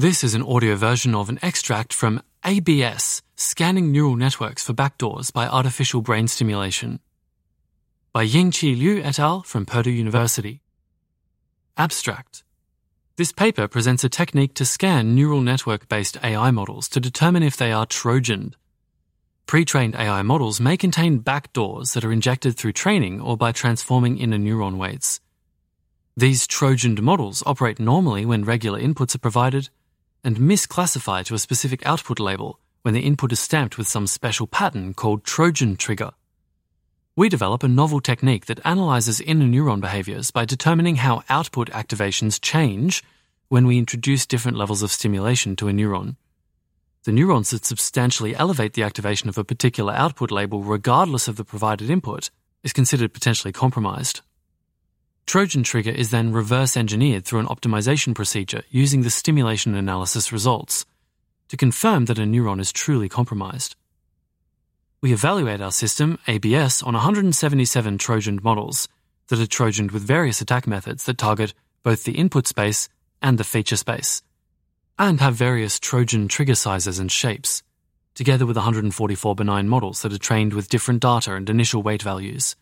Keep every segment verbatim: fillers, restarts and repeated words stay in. This is an audio version of an extract from A B S, Scanning Neural Networks for Backdoors by Artificial Brain Stimulation, by Yingqi Liu et al. From Purdue University. Abstract. This paper presents a technique to scan neural network-based A I models to determine if they are trojaned. Pre-trained A I models may contain backdoors that are injected through training or by transforming inner neuron weights. These trojaned models operate normally when regular inputs are provided and misclassify to a specific output label when the input is stamped with some special pattern called Trojan trigger. We develop a novel technique that analyzes inner neuron behaviors by determining how output activations change when we introduce different levels of stimulation to a neuron. The neurons that substantially elevate the activation of a particular output label regardless of the provided input is considered potentially compromised. Trojan trigger is then reverse engineered through an optimization procedure using the stimulation analysis results to confirm that a neuron is truly compromised. We evaluate our system, A B S, on one hundred seventy-seven trojaned models that are trojaned with various attack methods that target both the input space and the feature space, and have various Trojan trigger sizes and shapes, together with one hundred forty-four benign models that are trained with different data and initial weight values.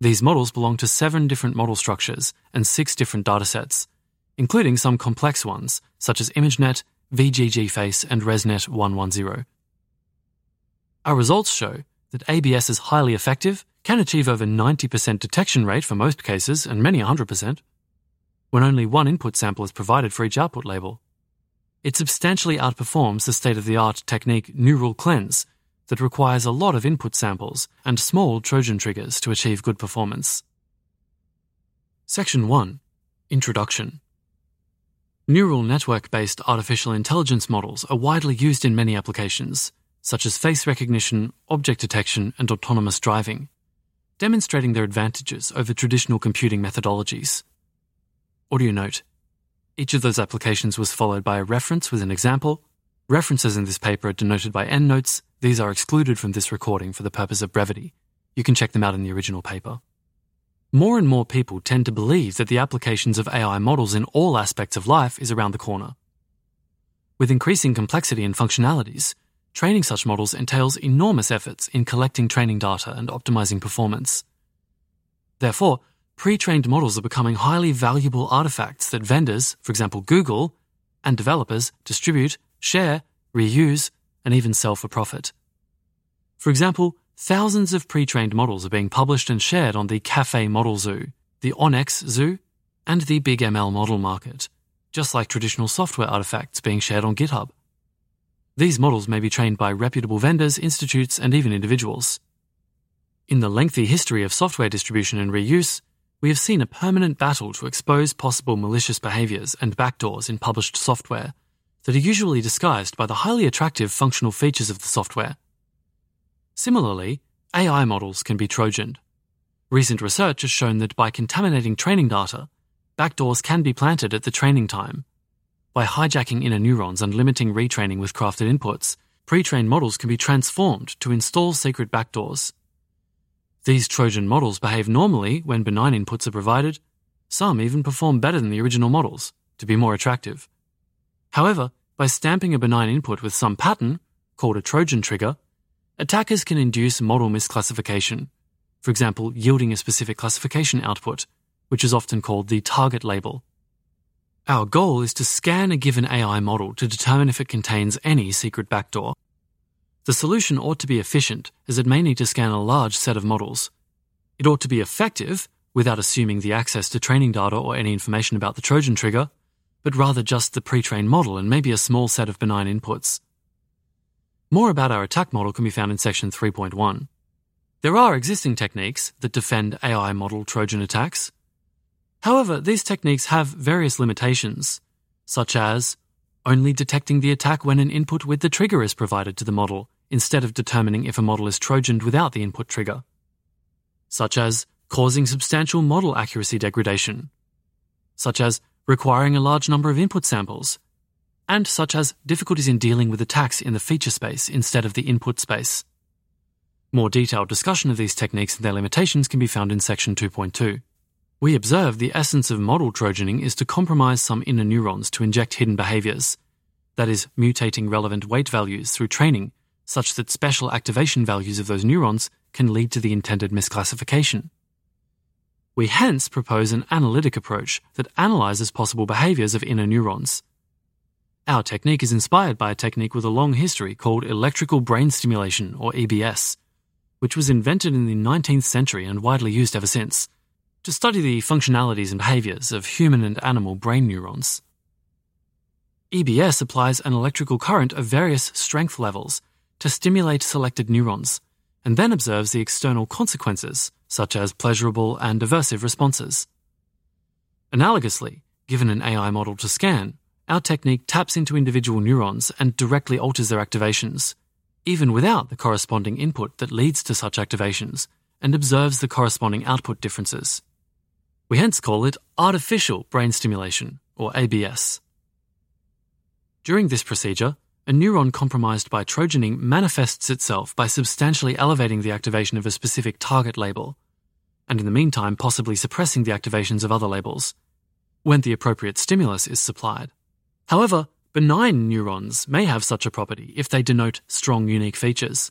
These models belong to seven different model structures and six different datasets, including some complex ones, such as ImageNet, V G G Face, and ResNet one ten. Our results show that A B S is highly effective, can achieve over ninety percent detection rate for most cases, and many one hundred percent, when only one input sample is provided for each output label. It substantially outperforms the state-of-the-art technique Neural Cleanse, that requires a lot of input samples and small Trojan triggers to achieve good performance. Section one. Introduction. Neural network-based artificial intelligence models are widely used in many applications, such as face recognition, object detection, and autonomous driving, demonstrating their advantages over traditional computing methodologies. Audio note. Each of those applications was followed by a reference with an example. References in this paper are denoted by endnotes. These are excluded from this recording for the purpose of brevity. You can check them out in the original paper. More and more people tend to believe that the applications of A I models in all aspects of life is around the corner. With increasing complexity and functionalities, training such models entails enormous efforts in collecting training data and optimizing performance. Therefore, pre-trained models are becoming highly valuable artifacts that vendors, for example Google, and developers distribute, share, reuse, and even sell for profit. For example, thousands of pre-trained models are being published and shared on the Caffe Model Zoo, the ONNX Zoo, and the Big M L Model Market, just like traditional software artifacts being shared on GitHub. These models may be trained by reputable vendors, institutes, and even individuals. In the lengthy history of software distribution and reuse, we have seen a permanent battle to expose possible malicious behaviors and backdoors in published software, that are usually disguised by the highly attractive functional features of the software. Similarly, A I models can be trojaned. Recent research has shown that by contaminating training data, backdoors can be planted at the training time. By hijacking inner neurons and limiting retraining with crafted inputs, pre-trained models can be transformed to install secret backdoors. These Trojan models behave normally when benign inputs are provided. Some even perform better than the original models, to be more attractive. However, by stamping a benign input with some pattern, called a Trojan trigger, attackers can induce model misclassification, for example, yielding a specific classification output, which is often called the target label. Our goal is to scan a given A I model to determine if it contains any secret backdoor. The solution ought to be efficient, as it may need to scan a large set of models. It ought to be effective, without assuming the access to training data or any information about the Trojan trigger, but rather just the pre-trained model and maybe a small set of benign inputs. More about our attack model can be found in section three point one. There are existing techniques that defend A I model Trojan attacks. However, these techniques have various limitations, such as only detecting the attack when an input with the trigger is provided to the model, instead of determining if a model is Trojaned without the input trigger, such as causing substantial model accuracy degradation, such as requiring a large number of input samples, and such as difficulties in dealing with attacks in the feature space instead of the input space. More detailed discussion of these techniques and their limitations can be found in section two point two. We observe the essence of model trojaning is to compromise some inner neurons to inject hidden behaviors, that is, mutating relevant weight values through training, such that special activation values of those neurons can lead to the intended misclassification. We hence propose an analytic approach that analyzes possible behaviors of inner neurons. Our technique is inspired by a technique with a long history called electrical brain stimulation, or E B S, which was invented in the nineteenth century and widely used ever since, to study the functionalities and behaviors of human and animal brain neurons. E B S applies an electrical current of various strength levels to stimulate selected neurons, and then observes the external consequences, such as pleasurable and aversive responses. Analogously, given an A I model to scan, our technique taps into individual neurons and directly alters their activations, even without the corresponding input that leads to such activations, and observes the corresponding output differences. We hence call it artificial brain stimulation, or A B S. During this procedure, a neuron compromised by trojaning manifests itself by substantially elevating the activation of a specific target label, and in the meantime possibly suppressing the activations of other labels, when the appropriate stimulus is supplied. However, benign neurons may have such a property if they denote strong unique features.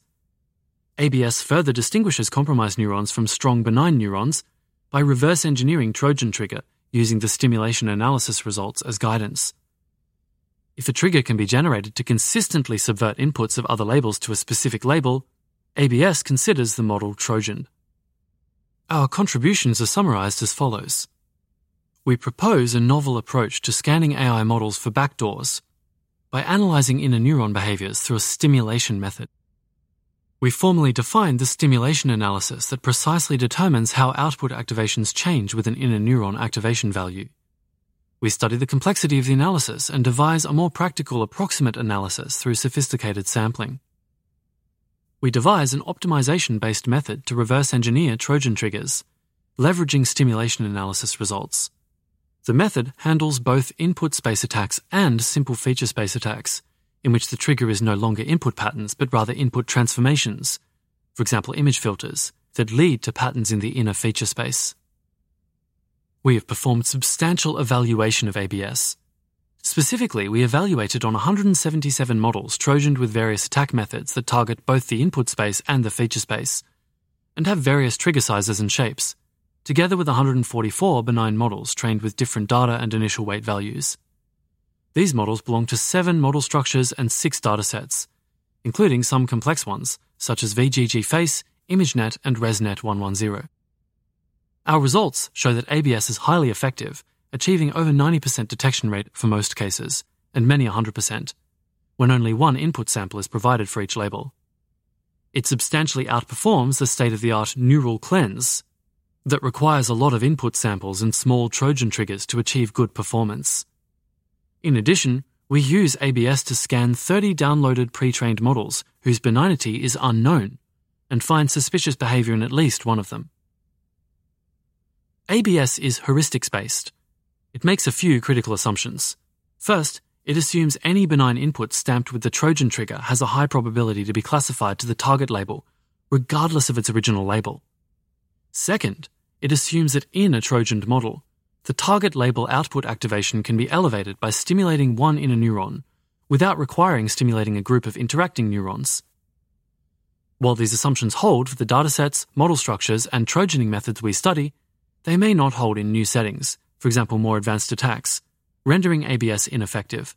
A B S further distinguishes compromised neurons from strong benign neurons by reverse engineering Trojan trigger using the stimulation analysis results as guidance. If a trigger can be generated to consistently subvert inputs of other labels to a specific label, A B S considers the model Trojan. Our contributions are summarized as follows. We propose a novel approach to scanning A I models for backdoors by analyzing inner neuron behaviors through a stimulation method. We formally define the stimulation analysis that precisely determines how output activations change with an inner neuron activation value. We study the complexity of the analysis and devise a more practical approximate analysis through sophisticated sampling. We devise an optimization-based method to reverse-engineer Trojan triggers, leveraging stimulation analysis results. The method handles both input space attacks and simple feature space attacks, in which the trigger is no longer input patterns but rather input transformations, for example image filters, that lead to patterns in the inner feature space. We have performed substantial evaluation of A B S. Specifically, we evaluated on one hundred seventy-seven models trojaned with various attack methods that target both the input space and the feature space, and have various trigger sizes and shapes, together with one hundred forty-four benign models trained with different data and initial weight values. These models belong to seven model structures and six datasets, including some complex ones, such as V G G Face, ImageNet, and ResNet one ten. Our results show that A B S is highly effective, achieving over ninety percent detection rate for most cases, and many one hundred percent, when only one input sample is provided for each label. It substantially outperforms the state-of-the-art Neural Cleanse that requires a lot of input samples and small Trojan triggers to achieve good performance. In addition, we use A B S to scan thirty downloaded pre-trained models whose benignity is unknown, and find suspicious behavior in at least one of them. A B S is heuristics-based. It makes a few critical assumptions. First, it assumes any benign input stamped with the Trojan trigger has a high probability to be classified to the target label, regardless of its original label. Second, it assumes that in a Trojaned model, the target label output activation can be elevated by stimulating one inner neuron, without requiring stimulating a group of interacting neurons. While these assumptions hold for the datasets, model structures, and Trojaning methods we study, they may not hold in new settings, for example more advanced attacks, rendering A B S ineffective.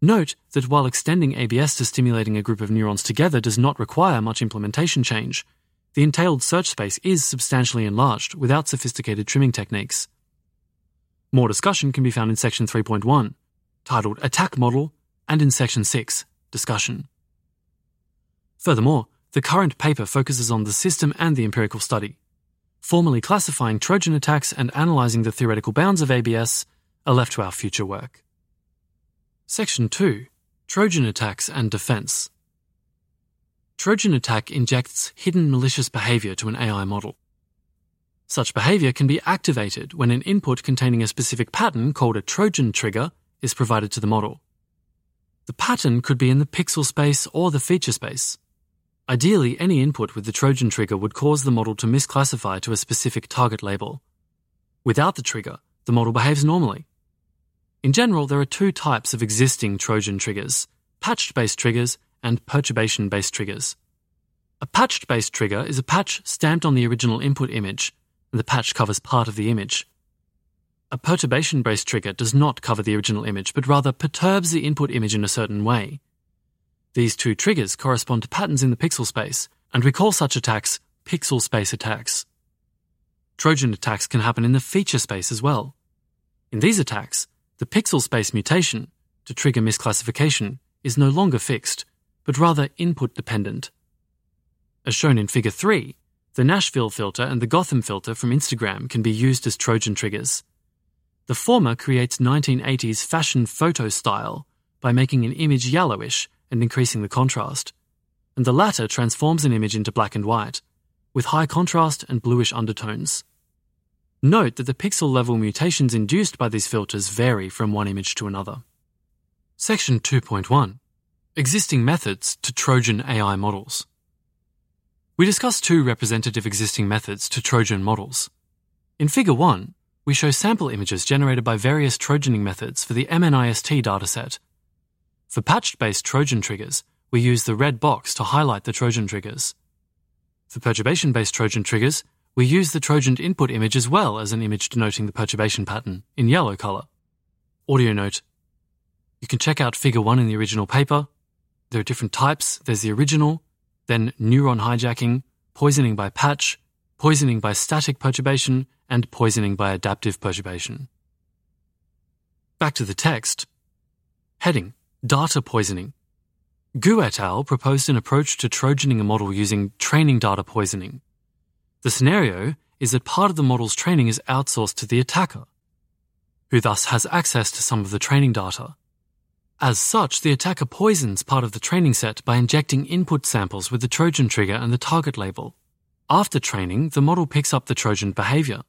Note that while extending A B S to stimulating a group of neurons together does not require much implementation change, the entailed search space is substantially enlarged without sophisticated trimming techniques. More discussion can be found in Section three point one, titled Attack Model, and in Section six, Discussion. Furthermore, the current paper focuses on the system and the empirical study, formally classifying Trojan attacks and analysing the theoretical bounds of A B S are left to our future work. Section two. Trojan Attacks and Defence. Trojan attack injects hidden malicious behaviour to an A I model. Such behaviour can be activated when an input containing a specific pattern called a Trojan trigger is provided to the model. The pattern could be in the pixel space or the feature space. Ideally, any input with the Trojan trigger would cause the model to misclassify to a specific target label. Without the trigger, the model behaves normally. In general, there are two types of existing Trojan triggers, patched-based triggers and perturbation-based triggers. A patched-based trigger is a patch stamped on the original input image, and the patch covers part of the image. A perturbation-based trigger does not cover the original image, but rather perturbs the input image in a certain way. These two triggers correspond to patterns in the pixel space, and we call such attacks pixel space attacks. Trojan attacks can happen in the feature space as well. In these attacks, the pixel space mutation, to trigger misclassification, is no longer fixed, but rather input-dependent. As shown in Figure three, the Nashville filter and the Gotham filter from Instagram can be used as Trojan triggers. The former creates nineteen eighties fashion photo style by making an image yellowish and increasing the contrast, and the latter transforms an image into black and white, with high contrast and bluish undertones. Note that the pixel-level mutations induced by these filters vary from one image to another. Section two point one. Existing methods to Trojan A I models. We discuss two representative existing methods to Trojan models. In Figure one, we show sample images generated by various Trojaning methods for the M N I S T dataset. For patched-based Trojan triggers, we use the red box to highlight the Trojan triggers. For perturbation-based Trojan triggers, we use the Trojan input image as well as an image denoting the perturbation pattern in yellow color. Audio note. You can check out Figure one in the original paper. There are different types. There's the original, then neuron hijacking, poisoning by patch, poisoning by static perturbation, and poisoning by adaptive perturbation. Back to the text. Heading. Data poisoning. Liu et al. Proposed an approach to Trojaning a model using training data poisoning. The scenario is that part of the model's training is outsourced to the attacker, who thus has access to some of the training data. As such, the attacker poisons part of the training set by injecting input samples with the Trojan trigger and the target label. After training, the model picks up the Trojan behavior.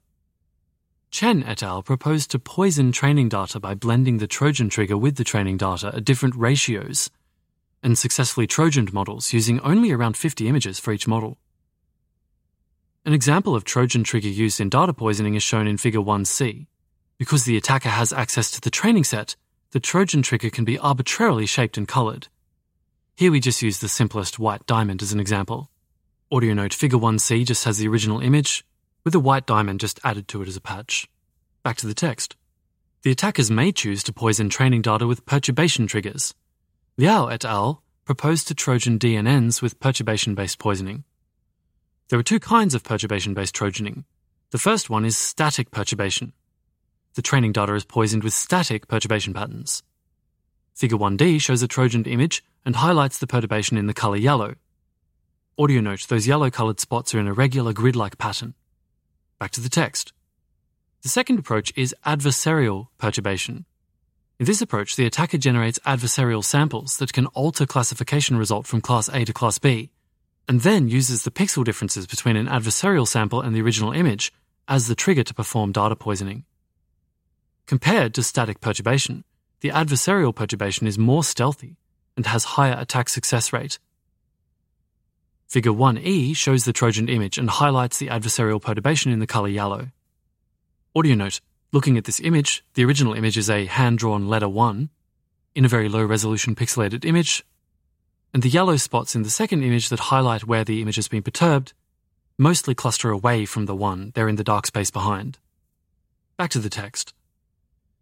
Chen et al. Proposed to poison training data by blending the Trojan trigger with the training data at different ratios, and successfully Trojaned models using only around fifty images for each model. An example of Trojan trigger used in data poisoning is shown in Figure one C. Because the attacker has access to the training set, the Trojan trigger can be arbitrarily shaped and coloured. Here we just use the simplest white diamond as an example. Audio note, Figure one C just has the original image, with a white diamond just added to it as a patch. Back to the text. The attackers may choose to poison training data with perturbation triggers. Liu et al. Proposed to Trojan D N Ns with perturbation-based poisoning. There are two kinds of perturbation-based Trojaning. The first one is static perturbation. The training data is poisoned with static perturbation patterns. Figure one D shows a Trojaned image and highlights the perturbation in the colour yellow. Audio note, those yellow-coloured spots are in a regular grid-like pattern. Back to the text. The second approach is adversarial perturbation. In this approach, the attacker generates adversarial samples that can alter classification result from class A to class B, and then uses the pixel differences between an adversarial sample and the original image as the trigger to perform data poisoning. Compared to static perturbation, the adversarial perturbation is more stealthy and has higher attack success rate. Figure one E shows the Trojan image and highlights the adversarial perturbation in the colour yellow. Audio note, looking at this image, the original image is a hand-drawn letter one in a very low-resolution pixelated image, and the yellow spots in the second image that highlight where the image has been perturbed mostly cluster away from the one, they're in the dark space behind. Back to the text.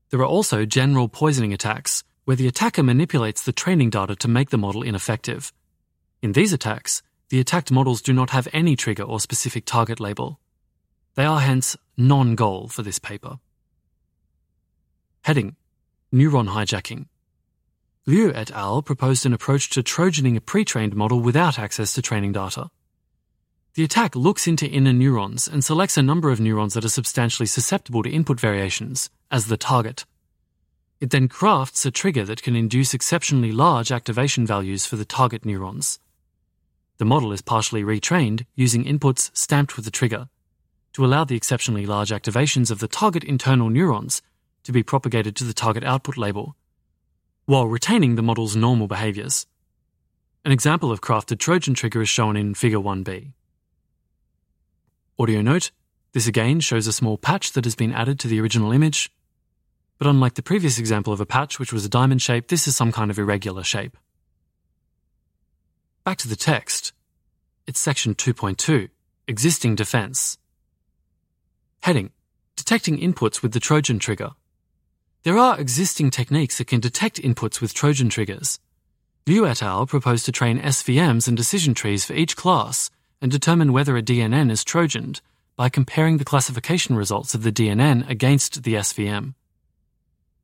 There are also general poisoning attacks, where the attacker manipulates the training data to make the model ineffective. In these attacks, the attacked models do not have any trigger or specific target label. They are hence non-goal for this paper. Heading. Neuron hijacking. Liu et al. Proposed an approach to Trojaning a pre-trained model without access to training data. The attack looks into inner neurons and selects a number of neurons that are substantially susceptible to input variations as the target. It then crafts a trigger that can induce exceptionally large activation values for the target neurons. The model is partially retrained using inputs stamped with the trigger to allow the exceptionally large activations of the target internal neurons to be propagated to the target output label, while retaining the model's normal behaviours. An example of crafted Trojan trigger is shown in Figure one B. Audio note, this again shows a small patch that has been added to the original image. But unlike the previous example of a patch, which was a diamond shape, this is some kind of irregular shape. Back to the text. It's section two point two, Existing Defense. Heading, Detecting Inputs with the Trojan Trigger. There are existing techniques that can detect inputs with Trojan triggers. Liu et al. Proposed to train S V Ms and decision trees for each class and determine whether a D N N is Trojaned by comparing the classification results of the D N N against the S V M.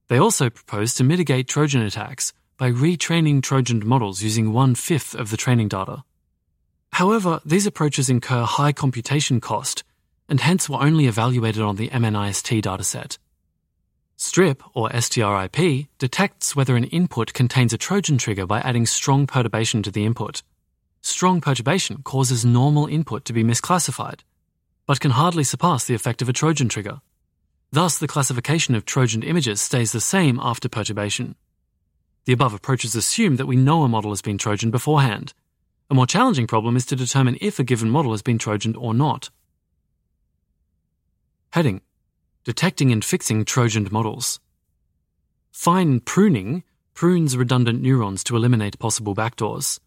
They also proposed to mitigate Trojan attacks by retraining Trojaned models using one-fifth of the training data. However, these approaches incur high computation cost and hence were only evaluated on the M N I S T dataset. STRIP, or STRIP, detects whether an input contains a Trojan trigger by adding strong perturbation to the input. Strong perturbation causes normal input to be misclassified, but can hardly surpass the effect of a Trojan trigger. Thus, the classification of Trojan images stays the same after perturbation. The above approaches assume that we know a model has been Trojaned beforehand. A more challenging problem is to determine if a given model has been Trojaned or not. Heading, Detecting and Fixing Trojaned Models. Fine pruning prunes redundant neurons to eliminate possible backdoors.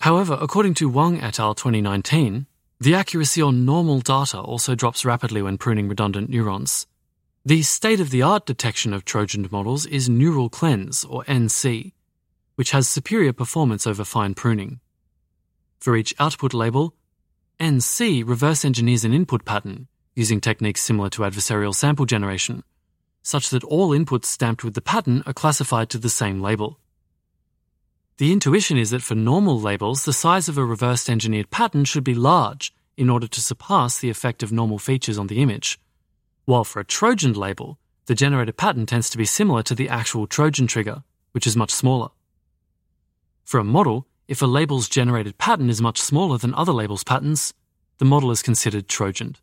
However, according to Wang et al. twenty nineteen, the accuracy on normal data also drops rapidly when pruning redundant neurons. The state-of-the-art detection of Trojaned models is Neural Cleanse, or N C, which has superior performance over fine pruning. For each output label, N C reverse engineers an input pattern, using techniques similar to adversarial sample generation, such that all inputs stamped with the pattern are classified to the same label. The intuition is that for normal labels, the size of a reverse engineered pattern should be large in order to surpass the effect of normal features on the image, while for a Trojan label, the generated pattern tends to be similar to the actual Trojan trigger, which is much smaller. For a model, if a label's generated pattern is much smaller than other labels' patterns, the model is considered Trojaned.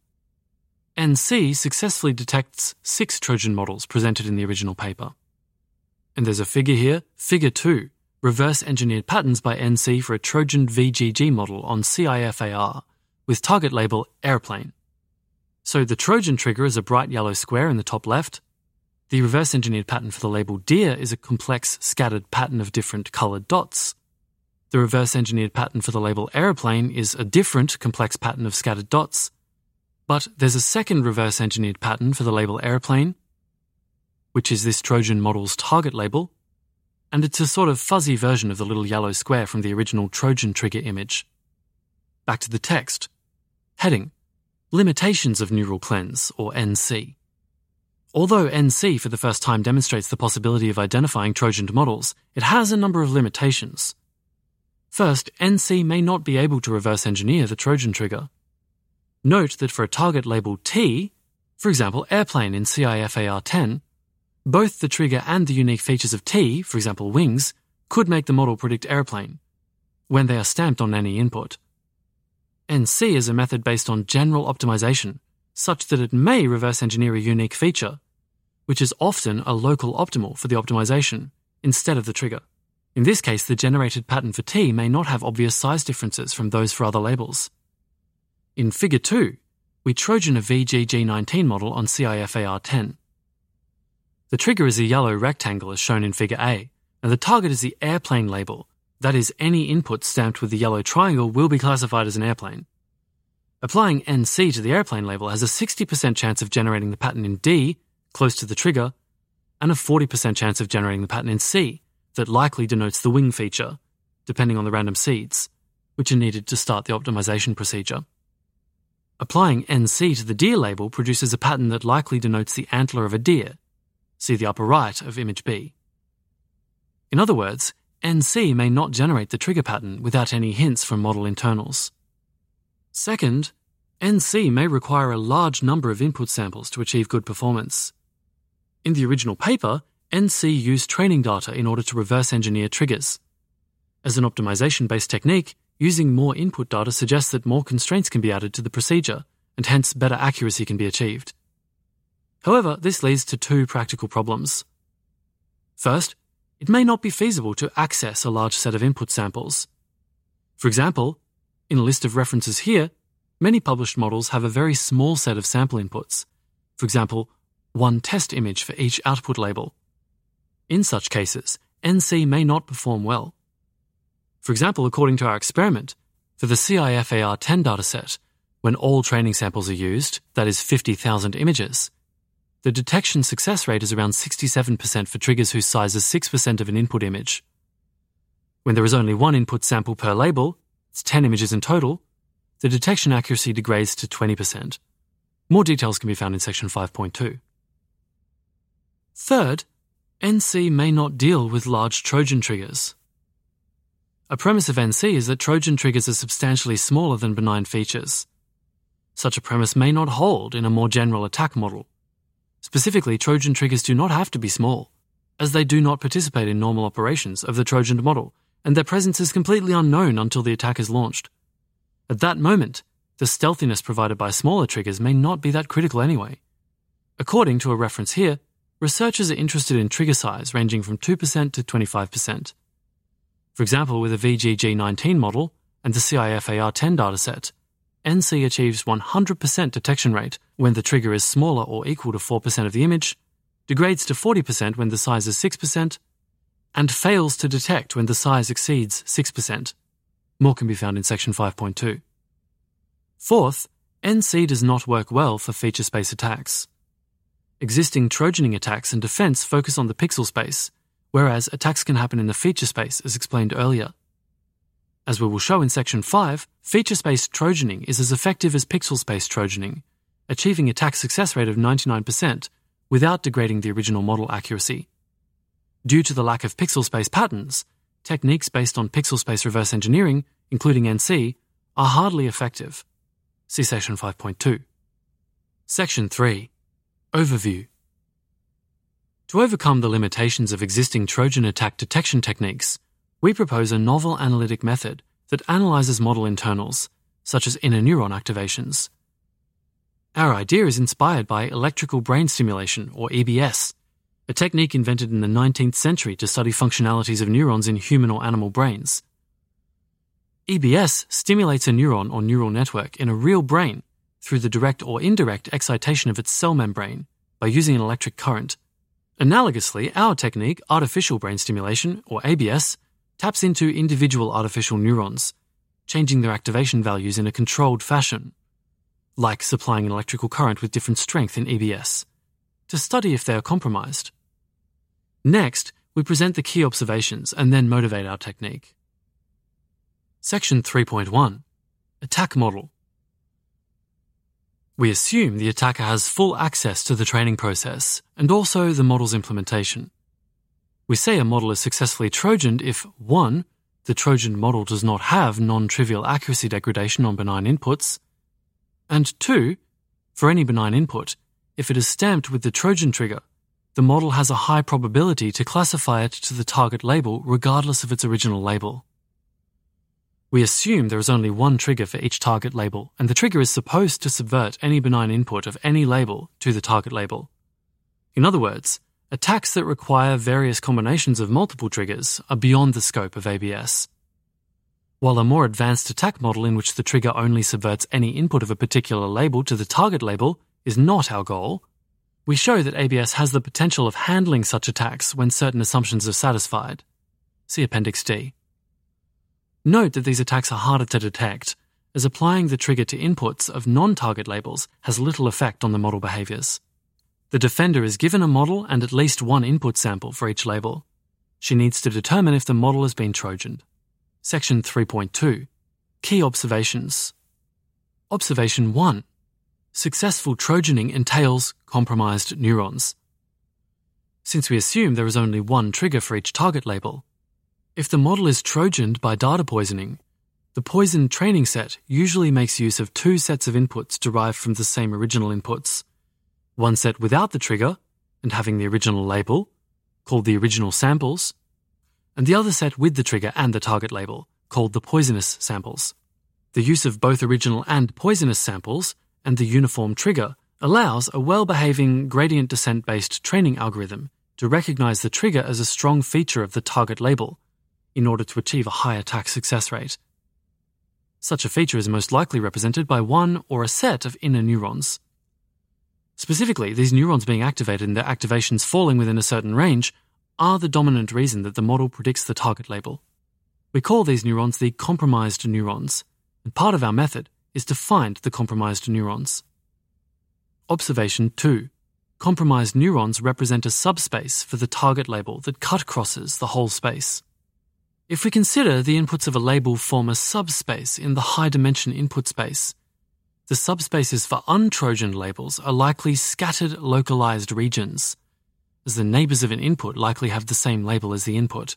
N C successfully detects six Trojan models presented in the original paper. And there's a figure here, Figure two, Reverse Engineered Patterns by N C for a Trojan V G G model on CIFAR, with target label Airplane. So the Trojan trigger is a bright yellow square in the top left. The reverse engineered pattern for the label Deer is a complex scattered pattern of different coloured dots. The reverse engineered pattern for the label Airplane is a different complex pattern of scattered dots. But there's a second reverse-engineered pattern for the label Airplane, which is this Trojan model's target label, and it's a sort of fuzzy version of the little yellow square from the original Trojan trigger image. Back to the text. Heading, Limitations of Neural Cleanse, or N C. Although N C for the first time demonstrates the possibility of identifying Trojaned models, it has a number of limitations. First, N C may not be able to reverse-engineer the Trojan trigger. Note that for a target label T, for example Airplane in CIFAR ten, both the trigger and the unique features of T, for example wings, could make the model predict Airplane, when they are stamped on any input. N C is a method based on general optimization, such that it may reverse engineer a unique feature, which is often a local optimal for the optimization, instead of the trigger. In this case, the generated pattern for T may not have obvious size differences from those for other labels. In Figure two, we Trojan a V G G nineteen model on CIFAR ten. The trigger is a yellow rectangle as shown in Figure A, and the target is the Airplane label, that is, any input stamped with the yellow triangle will be classified as an airplane. Applying N C to the Airplane label has a sixty percent chance of generating the pattern in D, close to the trigger, and a forty percent chance of generating the pattern in C, that likely denotes the wing feature, depending on the random seeds, which are needed to start the optimization procedure. Applying N C to the Deer label produces a pattern that likely denotes the antler of a deer. See the upper right of image B. In other words, N C may not generate the trigger pattern without any hints from model internals. Second, N C may require a large number of input samples to achieve good performance. In the original paper, N C used training data in order to reverse engineer triggers. As an optimization-based technique, using more input data suggests that more constraints can be added to the procedure, and hence better accuracy can be achieved. However, this leads to two practical problems. First, it may not be feasible to access a large set of input samples. For example, in a list of references here, many published models have a very small set of sample inputs, for example, one test image for each output label. In such cases, N C may not perform well. For example, according to our experiment, for the C I F A R ten dataset, when all training samples are used, that is fifty thousand images, the detection success rate is around sixty-seven percent for triggers whose size is six percent of an input image. When there is only one input sample per label, it's ten images in total, the detection accuracy degrades to twenty percent. More details can be found in section five point two. Third, N C may not deal with large Trojan triggers. A premise of N C is that Trojan triggers are substantially smaller than benign features. Such a premise may not hold in a more general attack model. Specifically, Trojan triggers do not have to be small, as they do not participate in normal operations of the Trojan model, and their presence is completely unknown until the attack is launched. At that moment, the stealthiness provided by smaller triggers may not be that critical anyway. According to a reference here, researchers are interested in trigger size ranging from two percent to twenty-five percent. For example, with a V G G nineteen model and the C I F A R ten dataset, N C achieves one hundred percent detection rate when the trigger is smaller or equal to four percent of the image, degrades to forty percent when the size is six percent, and fails to detect when the size exceeds six percent. More can be found in section five point two. Fourth, N C does not work well for feature space attacks. Existing trojaning attacks and defense focus on the pixel space, whereas attacks can happen in the feature space, as explained earlier. As we will show in section five, feature space trojaning is as effective as pixel space trojaning, achieving attack success rate of ninety-nine percent without degrading the original model accuracy. Due to the lack of pixel space patterns, techniques based on pixel space reverse engineering, including N C, are hardly effective. See section five point two. Section three. Overview. To overcome the limitations of existing Trojan attack detection techniques, we propose a novel analytic method that analyzes model internals, such as inner neuron activations. Our idea is inspired by electrical brain stimulation, or E B S, a technique invented in the nineteenth century to study functionalities of neurons in human or animal brains. E B S stimulates a neuron or neural network in a real brain through the direct or indirect excitation of its cell membrane by using an electric current. Analogously, our technique, artificial brain stimulation, or A B S, taps into individual artificial neurons, changing their activation values in a controlled fashion, like supplying an electrical current with different strength in E B S, to study if they are compromised. Next, we present the key observations and then motivate our technique. Section three point one. Attack Model. We assume the attacker has full access to the training process and also the model's implementation. We say a model is successfully trojaned if one. The trojaned model does not have non-trivial accuracy degradation on benign inputs, and two. For any benign input, if it is stamped with the Trojan trigger, the model has a high probability to classify it to the target label regardless of its original label. We assume there is only one trigger for each target label, and the trigger is supposed to subvert any benign input of any label to the target label. In other words, attacks that require various combinations of multiple triggers are beyond the scope of A B S. While a more advanced attack model in which the trigger only subverts any input of a particular label to the target label is not our goal, we show that A B S has the potential of handling such attacks when certain assumptions are satisfied. See Appendix D. Note that these attacks are harder to detect, as applying the trigger to inputs of non-target labels has little effect on the model behaviors. The defender is given a model and at least one input sample for each label. She needs to determine if the model has been trojaned. Section three point two. Key Observations. Observation one. Successful trojaning entails compromised neurons. Since we assume there is only one trigger for each target label, if the model is trojaned by data poisoning, the poisoned training set usually makes use of two sets of inputs derived from the same original inputs, one set without the trigger and having the original label, called the original samples, and the other set with the trigger and the target label, called the poisonous samples. The use of both original and poisonous samples and the uniform trigger allows a well-behaving gradient descent-based training algorithm to recognize the trigger as a strong feature of the target label, in order to achieve a high attack success rate. Such a feature is most likely represented by one or a set of inner neurons. Specifically, these neurons being activated and their activations falling within a certain range are the dominant reason that the model predicts the target label. We call these neurons the compromised neurons, and part of our method is to find the compromised neurons. Observation two. Compromised neurons represent a subspace for the target label that cut-crosses the whole space. If we consider the inputs of a label form a subspace in the high-dimension input space, the subspaces for untrojan labels are likely scattered localized regions, as the neighbors of an input likely have the same label as the input.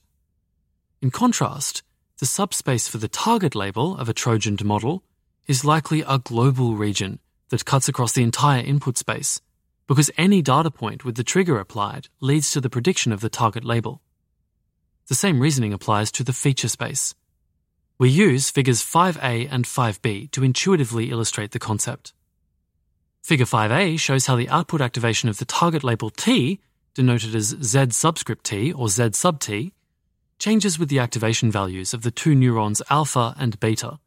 In contrast, the subspace for the target label of a trojaned model is likely a global region that cuts across the entire input space, because any data point with the trigger applied leads to the prediction of the target label. The same reasoning applies to the feature space. We use figures five A and five B to intuitively illustrate the concept. Figure five A shows how the output activation of the target label T, denoted as Z subscript T or Z sub T, changes with the activation values of the two neurons alpha and beta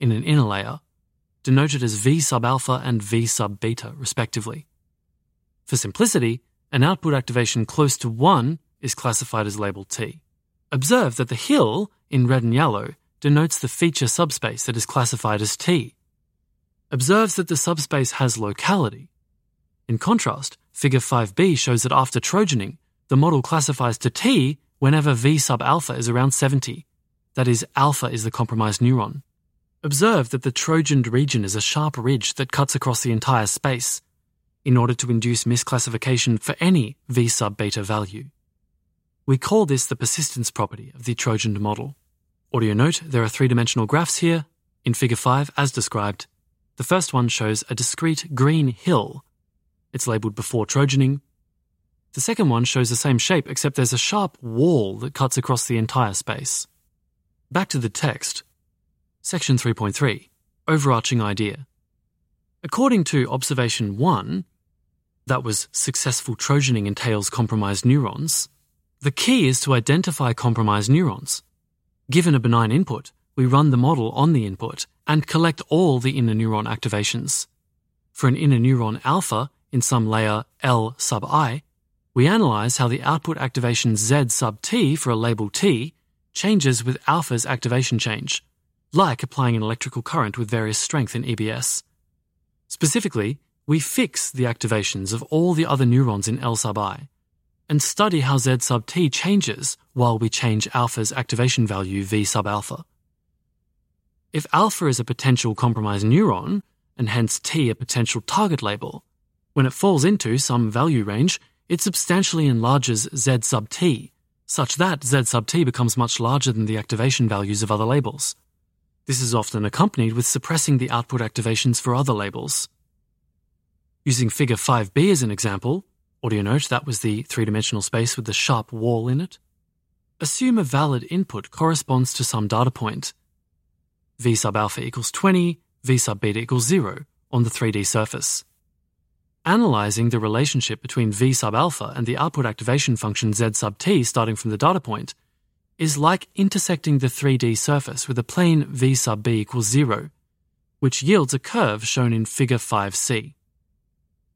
in an inner layer, denoted as V sub alpha and V sub beta, respectively. For simplicity, an output activation close to one is classified as label T. Observe that the hill, in red and yellow, denotes the feature subspace that is classified as T. Observes that the subspace has locality. In contrast, figure five B shows that after trojaning, the model classifies to T whenever V sub alpha is around seventy, that is, alpha is the compromised neuron. Observe that the trojaned region is a sharp ridge that cuts across the entire space in order to induce misclassification for any V sub beta value. We call this the persistence property of the trojaned model. Audio note, there are three-dimensional graphs here, in figure five as described. The first one shows a discrete green hill. It's labelled before trojaning. The second one shows the same shape, except there's a sharp wall that cuts across the entire space. Back to the text. Section three point three, Overarching Idea. According to observation one, that was successful trojaning entails compromised neurons, the key is to identify compromised neurons. Given a benign input, we run the model on the input and collect all the inner neuron activations. For an inner neuron alpha in some layer L sub I, we analyse how the output activation Z sub T for a label T changes with alpha's activation change, like applying an electrical current with various strength in E B S. Specifically, we fix the activations of all the other neurons in L sub I, and study how Z sub T changes while we change alpha's activation value V sub alpha. If alpha is a potential compromised neuron, and hence T a potential target label, when it falls into some value range, it substantially enlarges Z sub T, such that Z sub T becomes much larger than the activation values of other labels. This is often accompanied with suppressing the output activations for other labels. Using figure five B as an example, audio note, that was the three-dimensional space with the sharp wall in it. Assume a valid input corresponds to some data point. V sub alpha equals twenty, V sub beta equals zero on the three D surface. Analyzing the relationship between V sub alpha and the output activation function Z sub T starting from the data point is like intersecting the three D surface with a plane V sub b equals zero, which yields a curve shown in figure five C.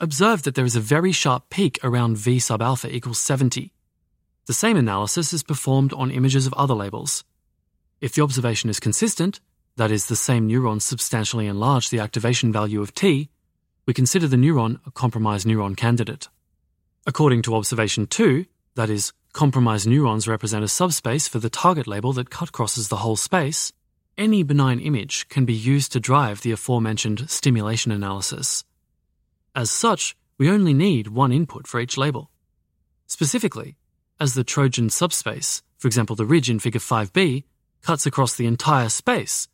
Observe that there is a very sharp peak around V sub alpha equals seventy. The same analysis is performed on images of other labels. If the observation is consistent, that is, the same neuron substantially enlarged the activation value of T, we consider the neuron a compromised neuron candidate. According to observation two, that is, compromised neurons represent a subspace for the target label that cut-crosses the whole space, any benign image can be used to drive the aforementioned stimulation analysis. As such, we only need one input for each label. Specifically, as the Trojan subspace, for example the ridge in figure five B, cuts across the entire space,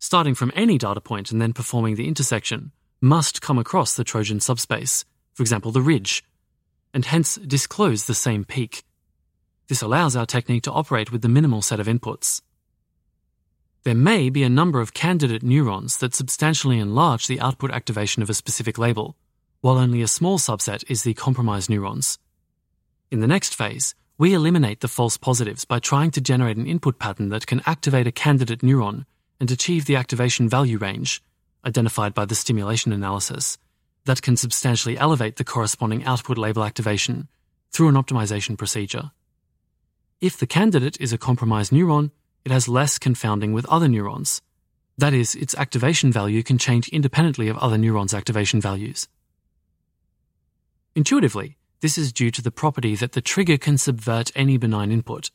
starting from any data point and then performing the intersection must come across the Trojan subspace, for example the ridge, and hence disclose the same peak. This allows our technique to operate with the minimal set of inputs. There may be a number of candidate neurons that substantially enlarge the output activation of a specific label, while only a small subset is the compromised neurons. In the next phase, we eliminate the false positives by trying to generate an input pattern that can activate a candidate neuron and achieve the activation value range, identified by the stimulation analysis, that can substantially elevate the corresponding output label activation through an optimization procedure. If the candidate is a compromised neuron, it has less confounding with other neurons. That is, its activation value can change independently of other neurons' activation values. Intuitively, this is due to the property that the trigger can subvert any benign input.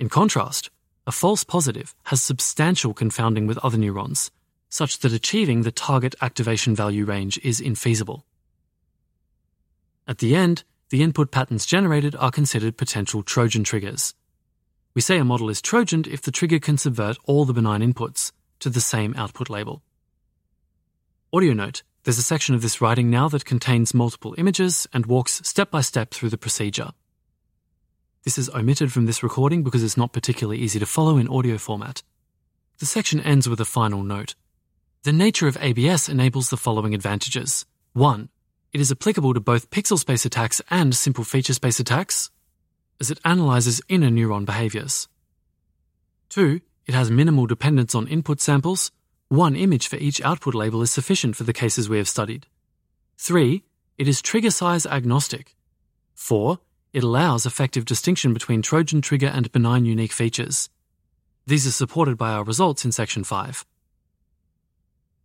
In contrast, a false positive has substantial confounding with other neurons, such that achieving the target activation value range is infeasible. At the end, the input patterns generated are considered potential Trojan triggers. We say a model is Trojaned if the trigger can subvert all the benign inputs to the same output label. Audio note, there's a section of this writing now that contains multiple images and walks step by step through the procedure. This is omitted from this recording because it's not particularly easy to follow in audio format. The section ends with a final note. The nature of A B S enables the following advantages. one. It is applicable to both pixel space attacks and simple feature space attacks, as it analyzes inner neuron behaviors. two. It has minimal dependence on input samples. One image for each output label is sufficient for the cases we have studied. three. It is trigger size agnostic. four. It allows effective distinction between Trojan trigger and benign unique features. These are supported by our results in Section five.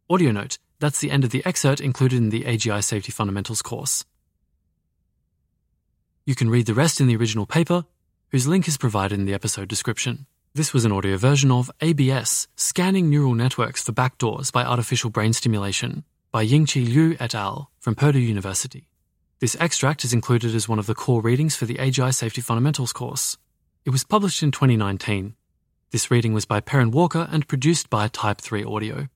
Audio note, that's the end of the excerpt included in the A G I Safety Fundamentals course. You can read the rest in the original paper, whose link is provided in the episode description. This was an audio version of A B S, Scanning Neural Networks for Backdoors by Artificial Brain Stimulation by Yingqi Liu et al. From Purdue University. This extract is included as one of the core readings for the A G I Safety Fundamentals course. It was published in twenty nineteen. This reading was by Perrin Walker and produced by Type three Audio.